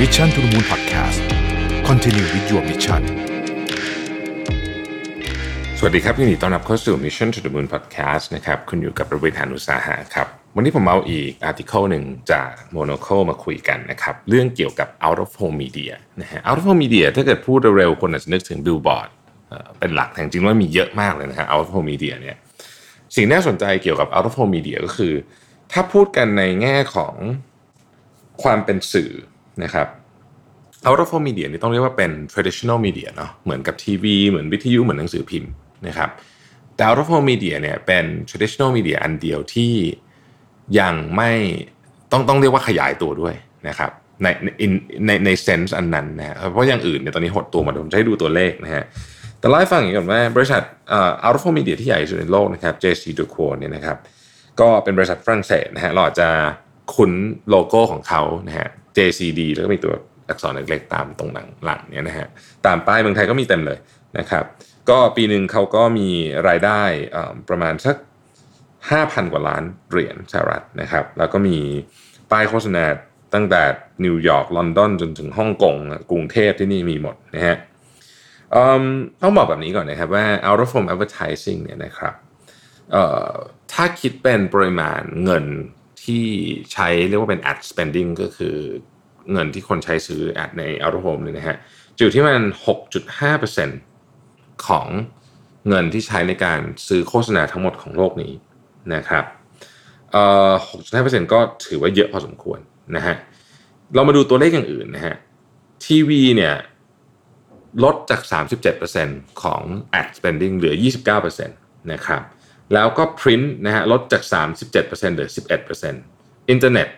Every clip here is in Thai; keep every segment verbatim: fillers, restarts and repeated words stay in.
Mission to the Moon Podcast Continue with your mission สวัสดีครับยินดีต้อนรับเข้าสู่ Mission to the Moon Podcast นะครับคุณอยู่กับประวิตร หาญอุตสาหะครับวันนี้ผมเอาอีก article หนึ่งจาก Monocle มาคุยกันนะครับเรื่องเกี่ยวกับ Out of Home Media นะฮะ Out of Home Media ถ้าเกิดพูดเร็วๆคนอาจจะนึกถึง Billboard เป็นหลักแต่จริงๆว่ามีเยอะมากเลยนะฮะ Out of Home Media เนี่ยสิ่งน่าสนใจเกี่ยวกับ Out of Home Media ก็คือถ้าพูดกันในแง่ของความเป็นสื่อนะครับ Out of Home Media นี่ต้องเรียกว่าเป็น traditional media เนาะเหมือนกับทีวีเหมือนวิทยุเหมือนหนังสือพิมพ์นะครับแต่ Out of Home Media เนี่ยเป็น traditional media อันเดียวที่ยังไม่ต้องต้องเรียกว่าขยายตัวด้วยนะครับในในในเซนส์อันนั้นนะเพราะอย่างอื่นเนี่ยตอนนี้หดตัวมาผมจะให้ดูตัวเลขนะฮะแต่เล่าให้ฟังก่อนว่าบริษัทเอ่อ Out of Home Media ที่ใหญ่ที่สุดในโลกนะครับ เจ ซี Decaux เนี่ยนะครับก็เป็นบริษัทฝรั่งเศสนะฮะเราอาจจะคุ้นโลโก้ของเขานะฮะ เจ ซี ดี แล้วก็มีตัวอักษรเล็กๆตามตรงหลังหลังเนี่ยนะฮะตามป้ายเมืองไทยก็มีเต็มเลยนะครับก็ปีนึงเขาก็มีรายได้ประมาณสัก ห้าพัน กว่าล้านเหรียญสหรัฐนะครับแล้วก็มีป้ายโฆษณาตั้งแต่นิวยอร์กลอนดอนจนถึงฮ่องกงกรุงเทพที่นี่มีหมดนะฮะต้องบอกแบบนี้ก่อนนะครับว่า Out of Home Advertising เนี่ยนะครับถ้าคิดเป็นปริมาณเงินที่ใช้เรียกว่าเป็น ad spending ก็คือเงินที่คนใช้ซื้อ ad ใน Out of Home เนี่ยนะฮะอยู่ที่มัน หกจุดห้าเปอร์เซ็นต์ ของเงินที่ใช้ในการซื้อโฆษณาทั้งหมดของโลกนี้นะครับเอ่อ หกจุดห้าเปอร์เซ็นต์ ก็ถือว่าเยอะพอสมควรนะฮะเรามาดูตัวเลขอย่างอื่นนะฮะทีวีเนี่ยลดจาก สามสิบเจ็ดเปอร์เซ็นต์ ของ ad spending เหลือ ยี่สิบเก้าเปอร์เซ็นต์ นะครับแล้วก็พรินท์นะฮะลดจาก สามสิบเจ็ดเปอร์เซ็นต์ เหลือ สิบเอ็ดเปอร์เซ็นต์ อินเทอร์เน็ต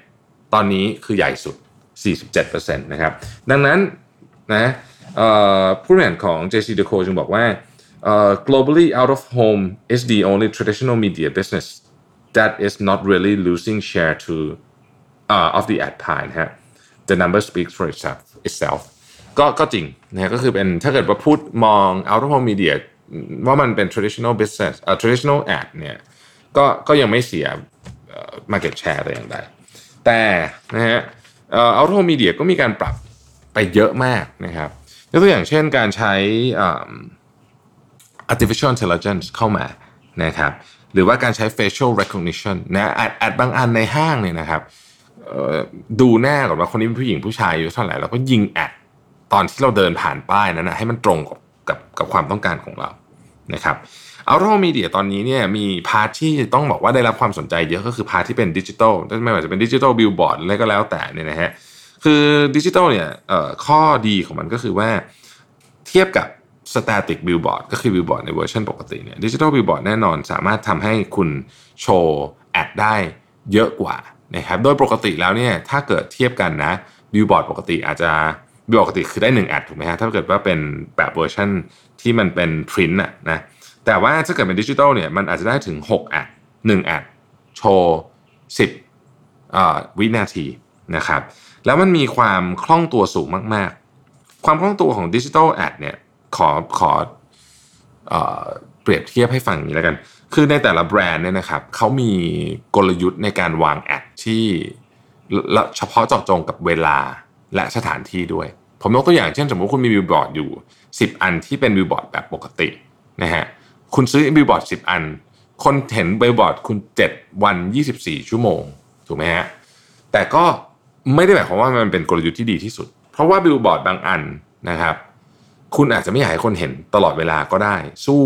ตอนนี้คือใหญ่สุด สี่สิบเจ็ดเปอร์เซ็นต์ นะครับดังนั้นนะผู้บริหารของ เจ ซี Decaux จึงบอกว่า globally out of home is the only traditional media business that is not really losing share to uh, of the ad pie นะฮะ the number speaks for itself itself ก็ก็จริงนะก็คือเป็นถ้าเกิดว่าพูดมอง out of home mediaว่ามันเป็น traditional business เอ่อ traditional ad เนี่ยก็ก็ยังไม่เสีย market share แต่อย่างใดแต่นะฮะเอ่อ Out of Home Media ก็มีการปรับไปเยอะมากนะครับยกตัวอย่างเช่นการใช้ artificial intelligence เข้ามานะครับหรือว่าการใช้ facial recognition นะแอดแอดบางอันในห้างเนี่ยนะครับดูหน้าก่อนว่าคนนี้เป็นผู้หญิงผู้ชายอยู่เท่าไหร่แล้วก็ยิงแอดตอนที่เราเดินผ่านป้ายนั้นนะให้มันตรงกับกับกับความต้องการของเรานะครับ Out of Home Media ตอนนี้เนี่ยมีพาร์ทที่ต้องบอกว่าได้รับความสนใจเยอะก็คือพาร์ทที่เป็นดิจิทัลไม่ว่าจะเป็นดิจิทัลบิลบอร์ดอะไรก็แล้วแต่เนี่ยนะฮะคือดิจิทัลเนี่ยเอ่อข้อดีของมันก็คือว่าเทียบกับสแตติกบิลบอร์ดก็คือบิลบอร์ดในเวอร์ชันปกติเนี่ยดิจิทัลบิลบอร์ดแน่นอนสามารถทำให้คุณโชว์แอดได้เยอะกว่านะครับโดยปกติแล้วเนี่ยถ้าเกิดเทียบกันนะบิลบอร์ดปกติอาจจะปกติคือได้หนึ่งแอดถูกไหมฮะถ้าเกิดว่าเป็นแบบเวอร์ชันที่มันเป็นพรินท์อ่ะนะแต่ว่าถ้าเกิดเป็นดิจิทัลเนี่ยมันอาจจะได้ถึงหกแอดหนึ่งแอดโชว์สิบเอ่อวินาทีนะครับแล้วมันมีความคล่องตัวสูงมากๆความคล่องตัวของดิจิทัลแอดเนี่ยขอขอเอ่อเปรียบเทียบให้ฟังอย่างนี้แล้วกันคือในแต่ละแบรนด์เนี่ยนะครับเขามีกลยุทธ์ในการวางแอดที่เฉพาะเจาะจงกับเวลาและสถานที่ด้วยผมยกตัวอย่างเช่นสมมติคุณมีบิลบอร์ดอยู่สิบอันที่เป็นบิลบอร์ดแบบปกตินะฮะคุณซื้อบิลบอร์ดสิบอันคนเห็นบิลบอร์ดคุณเจ็ดวันยี่สิบสี่ชั่วโมงถูกไหมฮะแต่ก็ไม่ได้หมายความว่ามันเป็นกลยุทธ์ที่ดีที่สุดเพราะว่าบิลบอร์ดบางอันนะครับคุณอาจจะไม่อยากให้คนเห็นตลอดเวลาก็ได้สู้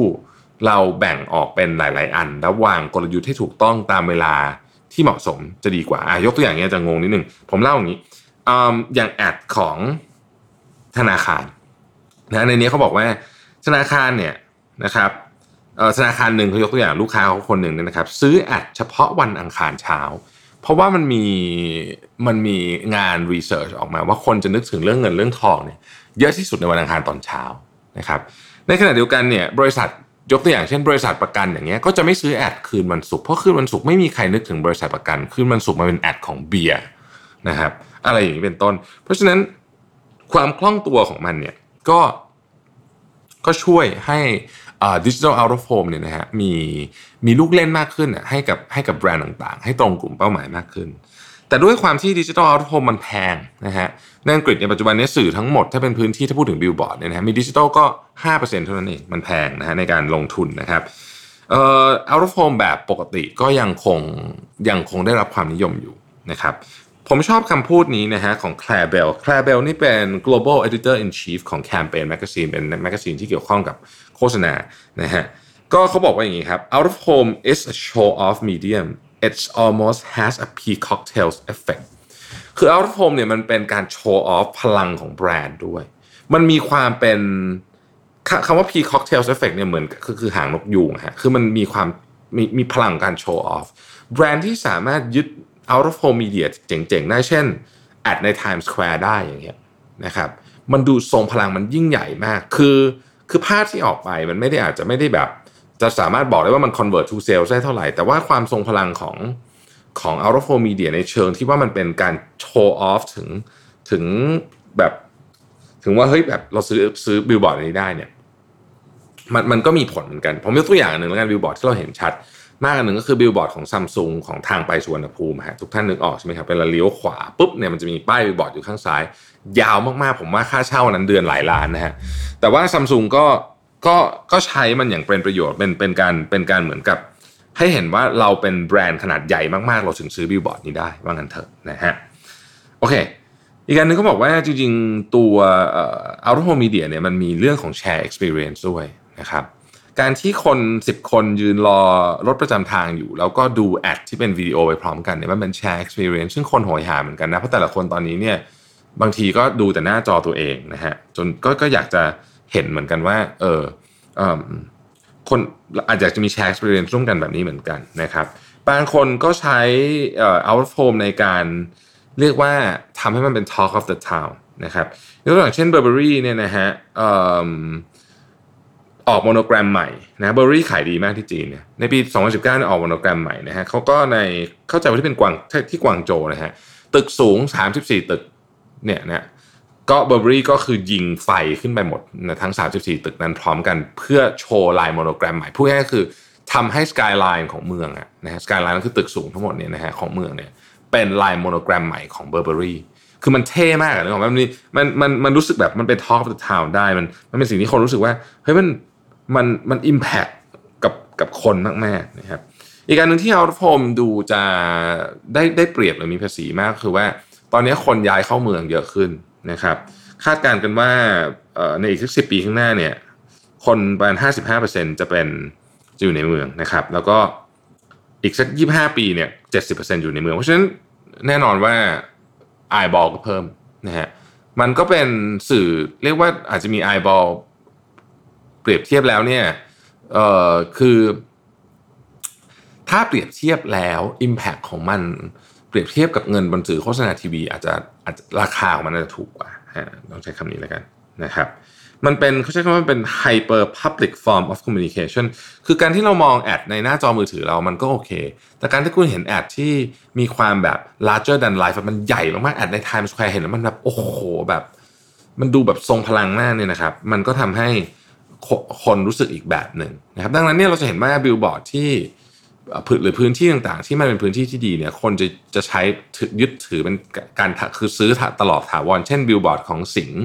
เราแบ่งออกเป็นหลายๆอันแล้ววางกลยุทธ์ให้ถูกต้องตามเวลาที่เหมาะสมจะดีกว่าอ่ะยกตัวอย่างเงี้ยจะงงนิดนึงผมเล่าอย่างนี้อย่างแอดของธนาคารนะในนี้เขาบอกว่าธนาคารเนี่ยนะครับธนาคารหนึ่งเขายกตัวอย่างลูกค้าเขาคนหนึ่งเนี่ยนะครับซื้อแอดเฉพาะวันอังคารเช้าเพราะว่ามันมีมันมีงานรีเสิร์ชออกมาว่าคนจะนึกถึงเรื่องเงินเรื่องทองเนี่ยเยอะที่สุดในวันอังคารตอนเช้านะครับในขณะเดียวกันเนี่ยบริษัทยกตัวอย่างเช่นบริษัทประกันอย่างเงี้ยก็จะไม่ซื้อแอดคืนวันศุกร์เพราะคืนวันศุกร์ไม่มีใครนึกถึงบริษัทประกันคืนวันศุกร์มันเป็นแอดของเบียร์นะครับอะไรอย่างนี้เป็นต้นเพราะฉะนั้นความคล่องตัวของมันเนี่ยก็ก็ช่วยให้อ่า Digital Out of Home เนี่ยนะฮะมีมีลูกเล่นมากขึ้นให้กับให้กับแบรนด์ต่างๆให้ตรงกลุ่มเป้าหมายมากขึ้น แต่ด้วยความที่ดิจิทัลเอาท์โฮมมันแพงนะฮะในอังกฤษในปัจจุบันนี้สื่อทั้งหมดถ้าเป็นพื้นที่ถ้าพูดถึงบิลบอร์ดเนี่ยนะฮะมีดิจิทัลก็ ห้าเปอร์เซ็นต์ เท่านั้นเองมันแพงนะฮะในการลงทุนนะครับเอ่อ Out of Home แบบปกติก็ยังคงยังคงได้รับความนิยมอยู่นะครับผมชอบคำพูดนี้นะฮะของแคลร์เบลแคลร์เบลนี่เป็น Global Editor in Chief ของ Campaign Magazine เป็นแมกกาซีนที่เกี่ยวข้องกับโฆษณานะฮะก็เขาบอกว่าอย่างนี้ครับ Out of Home is a show off medium it almost has a peacock tails effect คือ Out of Home เนี่ยมันเป็นการโชว์ออฟพลังของแบรนด์ด้วยมันมีความเป็นคำว่า peacock tails effect เนี่ยเหมือนคือคือหางนกยูงฮะคือมันมีความมีมีพลังการโชว์ออฟแบรนด์ที่สามารถยึด Out of Home Media เจ๋งๆได้เช่น ad ใน Times Square ได้อย่างเงี้ยนะครับมันดูทรงพลังมันยิ่งใหญ่มากคือคือภาพที่ออกไปมันไม่ได้อาจจะไม่ได้แบบจะสามารถบอกได้ว่ามัน convert to sales ได้เท่าไหร่แต่ว่าความทรงพลังของของ Out of Home Media ในเชิงที่ว่ามันเป็นการ show off ถึงถึงแบบถึงว่าเฮ้ยแบบเราซื้อซื้อบิลบอร์ดนี้ได้เนี่ยมันมันก็มีผลเหมือนกันผมยกตัวอย่างหนึ่งแล้วกันบิลบอร์ดที่เราเห็นชัดมากอันหนึ่งก็คือบิลบอร์ดของ Samsung ของทางไปสุวรรณภูมิฮะทุกท่านนึกออกใช่ไหมครับเวลาเลี้ยวขวาปุ๊บเนี่ยมันจะมีป้ายบิลบอร์ดอยู่ข้างซ้ายยาวมากๆผมว่าค่าเช่านั้นเดือนหลายล้านนะฮะแต่ว่า Samsung ก็ก็ก็ใช้มันอย่างเป็นประโยชน์เป็นเป็นการเป็นการเหมือนกับให้เห็นว่าเราเป็นแบรนด์ขนาดใหญ่มากๆเราถึงซื้อบิลบอร์ดนี้ได้ว่างั้นเถอะนะฮะโอเคอีกอันนึงเขาบอกว่าจริงๆตัว Out of Home Media เนี่ยมันมีเรื่องของ Share Experience ด้วยนะครับการที่คนสิบคนยืนรอรถประจำทางอยู่แล้วก็ดูแอดที่เป็นวิดีโอไปพร้อมกันเนี่ยมันเป็น Share Experience ซึ่งคนโหยหาเหมือนกันนะเพราะแต่ละคนตอนนี้เนี่ยบางทีก็ดูแต่หน้าจอตัวเองนะฮะจนก็ก็อยากจะเห็นเหมือนกันว่าเออเอ่อคนอาจจะมี Share Experience ร่วมกันแบบนี้เหมือนกันนะครับบางคนก็ใช้เอ่อ Out of Home ในการเรียกว่าทำให้มันเป็น Talk of the Town นะครับยกตัวอย่างเช่น Burberry เนี่ยนะฮะเอ่อออกโมโนแกรมใหม่นะ Burberry ขายดีมากที่จีนเนี่ยในปีสองพันสิบเก้าเนี่ยออกโมโนแกรมใหม่นะฮะเขาก็ในเข้าใจว่าที่เป็นกวางที่กวางโจวนะฮะตึกสูงสามสิบสี่ตึกเนี่ยนะก็ Burberry ก็คือยิงไฟขึ้นไปหมดนะทั้งสามสิบสี่ตึกนั้นพร้อมกันเพื่อโชว์ลายโมโนแกรมใหม่พูดง่ายๆคือทำให้สกายไลน์ของเมืองอ่ะนะฮะสกายไลน์ก็คือตึกสูงทั้งหมดเนี่ยนะฮะของเมืองเนี่ยเป็นลายโมโนแกรมใหม่ของ Burberry คือมันเท่มากอ่ะนึกออกมั้ยมันมันมันมันรู้สึกแบบมันเป็น Talk of the Town ได้มันมันเป็นสิ่งที่คนรู้สึกว่าเฮ้ยมันมันมัน impact กับกับคนมากๆนะครับอีกอันนึงที่ Out of Home ดูจะได้ได้เปรียบหรือมีภาษีมากคือว่าตอนนี้คนย้ายเข้าเมืองเยอะขึ้นนะครับคาดการณ์กันว่าในอีกสักสิบปีข้างหน้าเนี่ยคนประมาณ ห้าสิบห้าเปอร์เซ็นต์ จะเป็นจะอยู่ในเมืองนะครับแล้วก็อีกสักยี่สิบห้าปีเนี่ย เจ็ดสิบเปอร์เซ็นต์ อยู่ในเมืองเพราะฉะนั้นแน่นอนว่า eyeball ก็เพิ่มนะฮะมันก็เป็นสื่อเรียกว่าอาจจะมี eyeball เปรียบเทียบแล้วเนี่ยเอ่อคือถ้าเปรียบเทียบแล้ว impact ของมันเปรียบเทียบกับเงินบนสื่อโฆษณาทีวีอาจจะอาจจะราคาของมันอาจจะถูกกว่าต้องใช้คำนี้แล้วกันนะครับมันเป็นเขาใช้คำว่าเป็น hyper public form of communication คือการที่เรามองแอดในหน้าจอมือถือเรามันก็โอเคแต่การที่คุณเห็นแอดที่มีความแบบ larger than life มันใหญ่มากๆแอดใน Times Square เห็นแล้วมันแบบโอ้โหแบบมันดูแบบทรงพลังมากเนี่ยนะครับมันก็ทำให้คนรู้สึกอีกแบบหนึ่งนะครับดังนั้นเนี่ยเราจะเห็นว่าบิลบอร์ดที่หรือพื้นที่ต่างๆที่มันเป็นพื้นที่ที่ดีเนี่ยคนจะจะใช้ยึดถือเป็นการคือซื้อตลอดถาวรเช่นบิลบอร์ดของสิงห์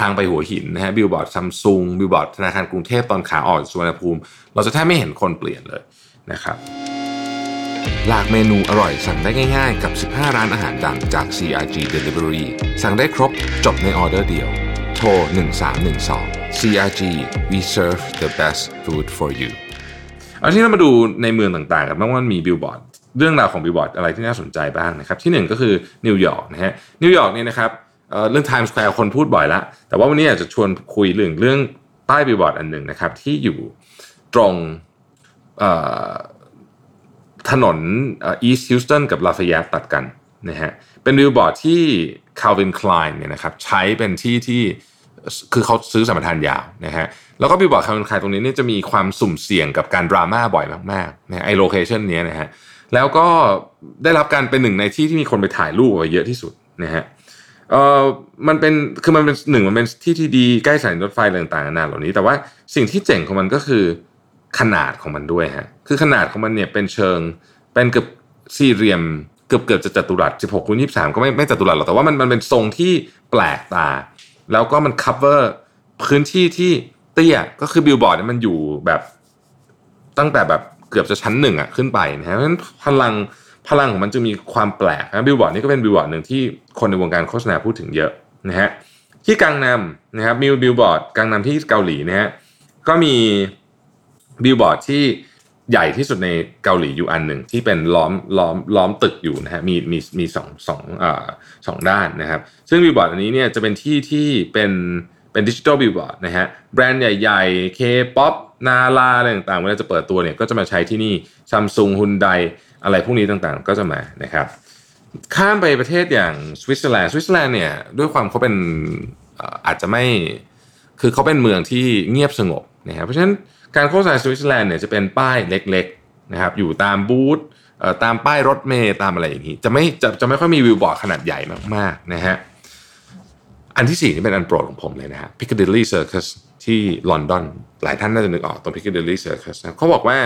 ทางไปหัวหินนะฮะบิลบอร์ด Samsung บิลบอร์ดธนาคารกรุงเทพตอนขาออกสุวรรณภูมิเราจะแทบไม่เห็นคนเปลี่ยนเลยนะครับหลากเมนูอร่อยสั่งได้ง่ายๆกับสิบห้าร้านอาหารดังจาก ซี อาร์ จี Delivery สั่งได้ครบจบในออเดอร์เดียวโทรหนึ่งสามหนึ่งสอง ซี อาร์ จี We serve the best food for youเอาที่เรามาดูในเมืองต่างๆกันบ้างว่ามีบิลบอร์ดเรื่องราวของบิลบอร์ดอะไรที่น่าสนใจบ้างนะครับที่หนึ่งก็คือนิวยอร์กนะฮะนิวยอร์กเนี่ยนะครับเรื่อง Times Square คนพูดบ่อยละแต่ว่าวันนี้อยากจะชวนคุยเรื่องเรื่องป้ายบิลบอร์ดอันหนึ่งนะครับที่อยู่ตรงถนน East Houston กับ Lafayette ตัดกันนะฮะเป็นบิลบอร์ดที่ Calvin Klein เนี่ยนะครับใช้เป็นที่ที่คือเขาซื้อสัมปทานยาวนะฮะแล้วก็บิลบอร์ดคำขายตรงนี้เนี่ยจะมีความสุ่มเสี่ยงกับการดราม่าบ่อยมากๆนะไอโลเคชันนี้นะฮะแล้วก็ได้รับการเป็นหนึ่งในที่ที่มีคนไปถ่ายรูปเอาไว้เยอะที่สุดนะฮะเอ่อมันเป็นคือมันเป็นหนึ่งมันเป็นที่ที่ดีใกล้สถานีรถไฟต่างๆนานาเหล่านี้แต่ว่าสิ่งที่เจ๋งของมันก็คือขนาดของมันด้วยฮะคือขนาดของมันเนี่ยเป็นเชิงเป็นเกือบสี่เหลี่ยม เกือบๆจะจัตุรัสสิบหกคูณยี่สิบสามก็ไม่ไม่จัตุรัสหรอกแต่ว่ามันมันเป็นทรงที่แปลกตาแล้วก็มันคัฟเวอร์พื้นที่ที่เตี้ยก็คือบิลบอร์ดเนี่ยมันอยู่แบบตั้งแต่แบบเกือบจะชั้นหนึ่งอ่ะขึ้นไปนะฮะเพราะฉะนั้นพลังพลังของมันจึงมีความแปลกนะบิลบอร์ดนี่ก็เป็นบิลบอร์ดหนึ่งที่คนในวงการโฆษณาพูดถึงเยอะนะฮะที่กังนัมนะครับมีบิลบอร์ดกังนัมที่เกาหลีนะฮะก็มีบิลบอร์ดที่ใหญ่ที่สุดในเกาหลีอยู่อันหนึ่งที่เป็นล้อมล้อมล้อมตึกอยู่นะฮะมีมีมีสองสองเอ่อสองด้านนะครับซึ่งบิลบอร์ดอันนี้เนี่ยจะเป็นที่ที่เป็นเป็นดิจิทัลบิลบอร์ดนะฮะแบรนด์ใหญ่ๆ K-pop นาราอะไรต่างๆเวลาจะเปิดตัวเนี่ยก็จะมาใช้ที่นี่ Samsung Hyundai อะไรพวกนี้ต่างๆก็จะมานะครับข้ามไปประเทศอย่างสวิตเซอร์แลนด์สวิตเซอร์แลนด์เนี่ยด้วยความเขาเป็นอาจจะไม่คือเขาเป็นเมืองที่เงียบสงบนะฮะเพราะฉะนั้นการโฆษณาสวิตเซอร์แลนด์เนี่ยจะเป็นป้ายเล็กๆนะครับอยู่ตามบูธตามป้ายรถเมล์ตามอะไรอย่างนี้จะไม่จะจะไม่ค่อยมีบิลบอร์ดขนาดใหญ่มากๆนะฮะอันที่สี่นี่เป็นอันโปรดของผมเลยนะฮะ Piccadilly Circus ที่ลอนดอนหลายท่านน่าจะนึกออกตรง Piccadilly Circus นะเขาบอกว่า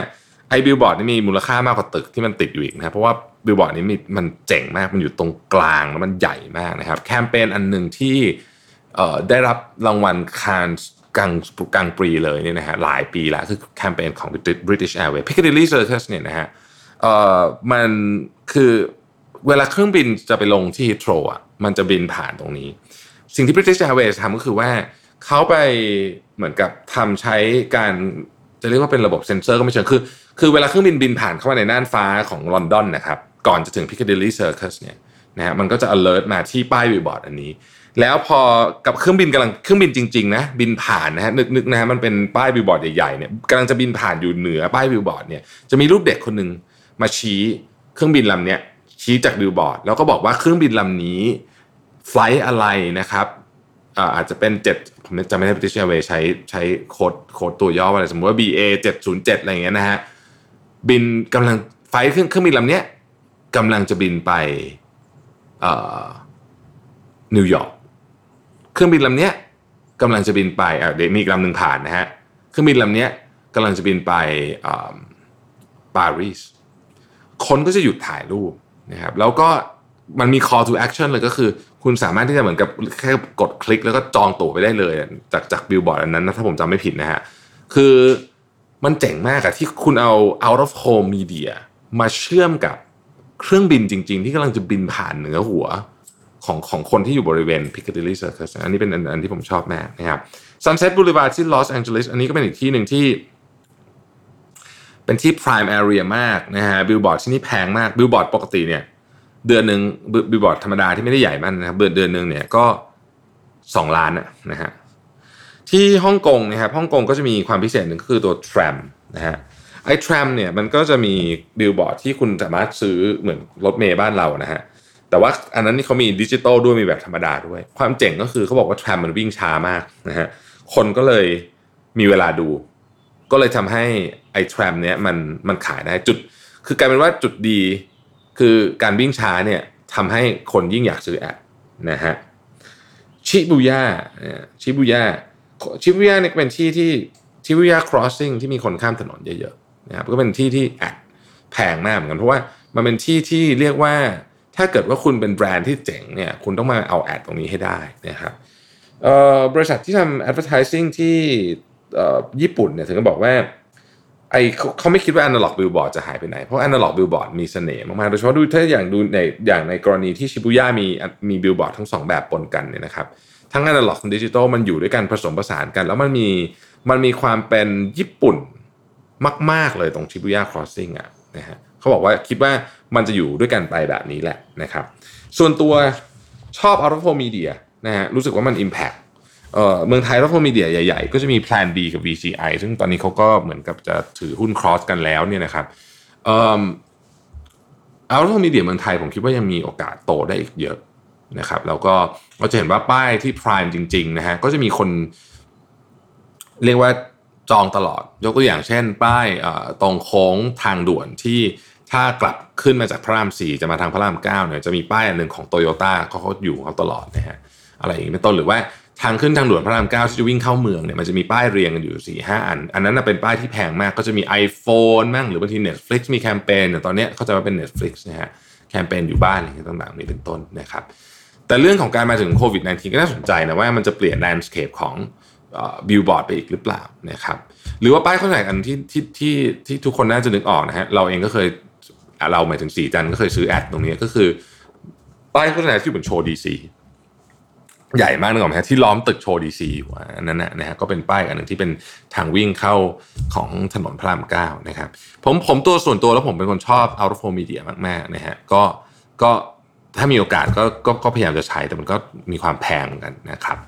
ไอ้บิลบอร์ดนี่มีมูลค่ามากกว่าตึกที่มันติดอยู่อีกนะเพราะว่าบิลบอร์ดนี้มันเจ๋งมากมันอยู่ตรงกลางแล้วมันใหญ่มากนะครับแคมเปญอันนึงที่ได้รับรางวัลคานส์กลางกลางปีเลยเนี่ยนะฮะหลายปีแล้วคือแคมเปญของ British Airways Piccadilly Circus เนี่ยนะฮะเอ่อมันคือเวลาเครื่องบินจะไปลงที่ Heathrow อ่ะมันจะบินผ่านตรงนี้สิ่งที่ British Airways ทำก็คือว่าเขาไปเหมือนกับทำใช้การจะเรียกว่าเป็นระบบเซ็นเซอร์ก็ไม่เชิงคือคือเวลาเครื่องบินบินผ่านเข้ามาในน่านฟ้าของลอนดอนนะครับก่อนจะถึง Piccadilly Circus เนี่ยนะฮะมันก็จะ alert มาที่ป้ายบิลบอร์ดอันนี้แล้วพอกับเครื่องบินกำลังเครื่องบินจริงๆนะบินผ่านนะฮะนึกๆนะฮะมันเป็นป้ายบิลบอร์ดใหญ่ๆเนี่ยกำลังจะบินผ่านอยู่เหนือป้ายบิลบอร์ดเนี่ยจะมีรูปเด็กคนนึงมาชี้เครื่องบินลำเนี้ยชี้จากบิลบอร์ดแล้วก็บอกว่าเครื่องบินลำนี้ไฟล์อะไรนะครับอ่าอาจจะเป็นเจ็ดผมจำไม่ได้ British Airways ใช้ใช้โค้ดโค้ดตัวย่ออะไรสมมุติว่า บี เอ เจ็ดศูนย์เจ็ด อะไรอย่างเงี้ยนะฮะบินกำลังไฟล์เครื่องเครื่องบินลำเนี้ยกำลังจะบินไปเอ่อนิวยอร์กเครื่องบินลำเนี้ยกำลังจะบินไปอ่ะเดี๋ยวมีอีกลำหนึ่งผ่านนะฮะเครื่องบินลำเนี้ยกำลังจะบินไปอ่าปารีสคนก็จะหยุดถ่ายรูปนะครับแล้วก็มันมี call to action เลยก็คือคุณสามารถที่จะเหมือนกับแค่กดคลิกแล้วก็จองตั๋วไปได้เลยจากจากบิลบอร์ดอันนั้นนะถ้าผมจำไม่ผิดนะฮะคือมันเจ๋งมากอะที่คุณเอา out of home media มาเชื่อมกับเครื่องบินจริงๆที่กำลังจะบินผ่านเหนือหัวของของคนที่อยู่บริเวณ Piccadilly Circus อันนี้เป็นอันอันที่ผมชอบมากนะครับ Sunset Boulevard ที่ Los Angeles อันนี้ก็เป็นอีกที่หนึ่งที่เป็นที่ prime area มากนะฮะบิลบอร์ดที่นี่แพงมากบิลบอร์ดปกติเนี่ยเดือนหนึ่งบิลบอร์ดธรรมดาที่ไม่ได้ใหญ่มากนะครับเดือนเดือนนึงเนี่ยก็สองล้านนะฮะที่ฮ่องกงนะครับฮ่องกงก็จะมีความพิเศษหนึ่งก็คือตัวแทรมนะฮะไอ้แทรมเนี่ยมันก็จะมีบิลบอร์ดที่คุณสามารถซื้อเหมือนรถเมล์บ้านเรานะฮะแต่ว่าอันนั้นนี่เขามีดิจิตอลด้วยมีแบบธรรมดาด้วยความเจ๋งก็คือเขาบอกว่าแทรมมันวิ่งช้ามากนะฮะคนก็เลยมีเวลาดูก็เลยทำให้ไอ้แทรมเนี่ยมันมันขายได้จุดคือกลายเป็นว่าจุดดีคือการวิ่งช้าเนี่ยทำให้คนยิ่งอยากซื้อแอดนะฮะชิบูย่าชิบูย่าชิบูย่าเนี่ยเป็นที่ที่ชิบูย่า crossing ที่มีคนข้ามถนนเยอะๆนะครับก็เป็นที่ที่แอดแพงมากเหมือนกันเพราะว่ามันเป็นที่ที่เรียกว่าถ้าเกิดว่าคุณเป็นแบรนด์ที่เจ๋งเนี่ยคุณต้องมาเอาแอดตรงนี้ให้ได้นะครับเอ่อบริษัทที่ทำ advertising ที่เอ่อญี่ปุ่นเนี่ยถึงก็บอกว่าไอ้เขาไม่คิดว่า analog billboard จะหายไปไหนเพราะ analog billboard มีเสน่ห์มากๆโดยเฉพาะดูถ้าอย่างดูในอย่างในกรณีที่ชิบูย่ามีมีบิลบอร์ดทั้งสองแบบปนกันเนี่ยนะครับทั้ง analog ทั้ง digital มันอยู่ด้วยกันผสมผสานกันแล้วมันมีมันมีความเป็นญี่ปุ่นมากๆเลยตรงชิบูย่า crossing อ่ะนะฮะเขาบอกว่าคิดว่ามันจะอยู่ด้วยกันไปแบบนี้แหละนะครับส่วนตัวชอบ Out of Home Media นะฮะรู้สึกว่ามัน impact เอ่อเมืองไทย Out of Home Media ใหญ่ๆก็จะมี Plan B กับ วี จี ไอ ซึ่งตอนนี้เขาก็เหมือนกับจะถือหุ้น cross กันแล้วเนี่ยนะครับเอ่อ Out of Home Media เมืองไทยผมคิดว่ายังมีโอกาสโตได้อีกเยอะนะครับแล้วก็เราจะเห็นว่าป้ายที่ Prime จริงๆนะฮะก็จะมีคนเรียกว่าจองตลอดยกตัวอย่างเช่นป้ายตรงโค้งทางด่วนที่ถ้ากลับขึ้นมาจากพระรามสี่จะมาทางพระรามเก้าเนี่ยจะมีป้ายอันนึงของ Toyota เขาเขาอยู่เขาตลอดนะฮะอะไรอย่างนี้เป็นต้นหรือว่าทางขึ้นทางด่วนพระรามเก้าที่จะวิ่งเข้าเมืองเนี่ยมันจะมีป้ายเรียงกันอยู่ สี่ห้า อันอันนั้นนะเป็นป้ายที่แพงมากก็จะมี iPhone มั่งหรือบางที Netflix มีแคมเปญแต่ตอนนี้เขาจะมาเป็น Netflix นะฮะแค มเปญอยู่บ้านอะไรต่างๆนี้เป็นต้นนะครับแต่เรื่องของการมาถึงโควิด สิบเก้า ก็น่าสนใจนะว่ามันจะเปลี่ยน landscape ของบิลบอร์ดไปอีกหรือเปล่านะครับหรือว่าป้ายโฆษณาอันที่ที่ที่ที่ทุกคนน่าจะนึกออกนะฮะเราเองก็เคยเราหมายถึงสีจันก็เคยซื้อแอดตรงนี้ก็คือป้ายโฆษณาที่เหมือนโชว์ดีซีใหญ่มากนึกออกไหมฮะที่ล้อมตึกโชว์ดีซีอยู่อันนั้นนะฮะก็เป็นป้ายอันหนึ่งที่เป็นทางวิ่งเข้าของถนนพระรามเก้านะครับผมผมตัวส่วนตัวแล้วผมเป็นคนชอบ Out of Home Media มากๆนะฮะก็ก็ถ้ามีโอกาสก็ ก็ ก็พยายามจะใช้แต่มันก็มีความแพงเหมือนกันนะครับ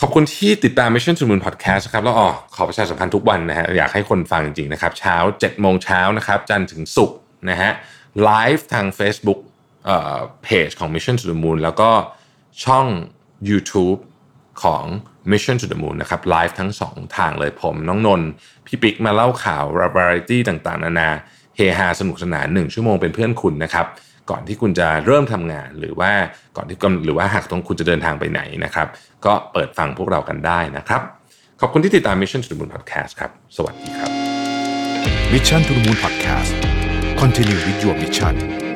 ขอบคุณที่ติดตาม Mission to Moon Podcast นะครับแล้วอ๋อขอประชาสัมพันธ์ทุกวันนะฮะอยากให้คนฟังจริงๆนะครับเช้า เจ็ดโมง นนะครับจันทร์ถึงศุกร์นะฮะไลฟ์ทาง Facebook เอ่อเพจของ Mission to the Moon แล้วก็ช่อง YouTube ของ Mission to the Moon นะครับไลฟ์ทั้งสองทางเลยผมน้องนนท์พี่ปิ๊กมาเล่าข่าววาไรตี้ต่างๆนานาเฮฮาสนุกสนานหนึ่งชั่วโมงเป็นเพื่อนคุณนะครับก่อนที่คุณจะเริ่มทำงานหรือว่าก่อนที่หรือว่าหากต้องคุณจะเดินทางไปไหนนะครับก็เปิดฟังพวกเรากันได้นะครับขอบคุณที่ติดตาม Mission to the Moon Podcast ครับสวัสดีครับ Mission to the Moon Podcast Continue with your mission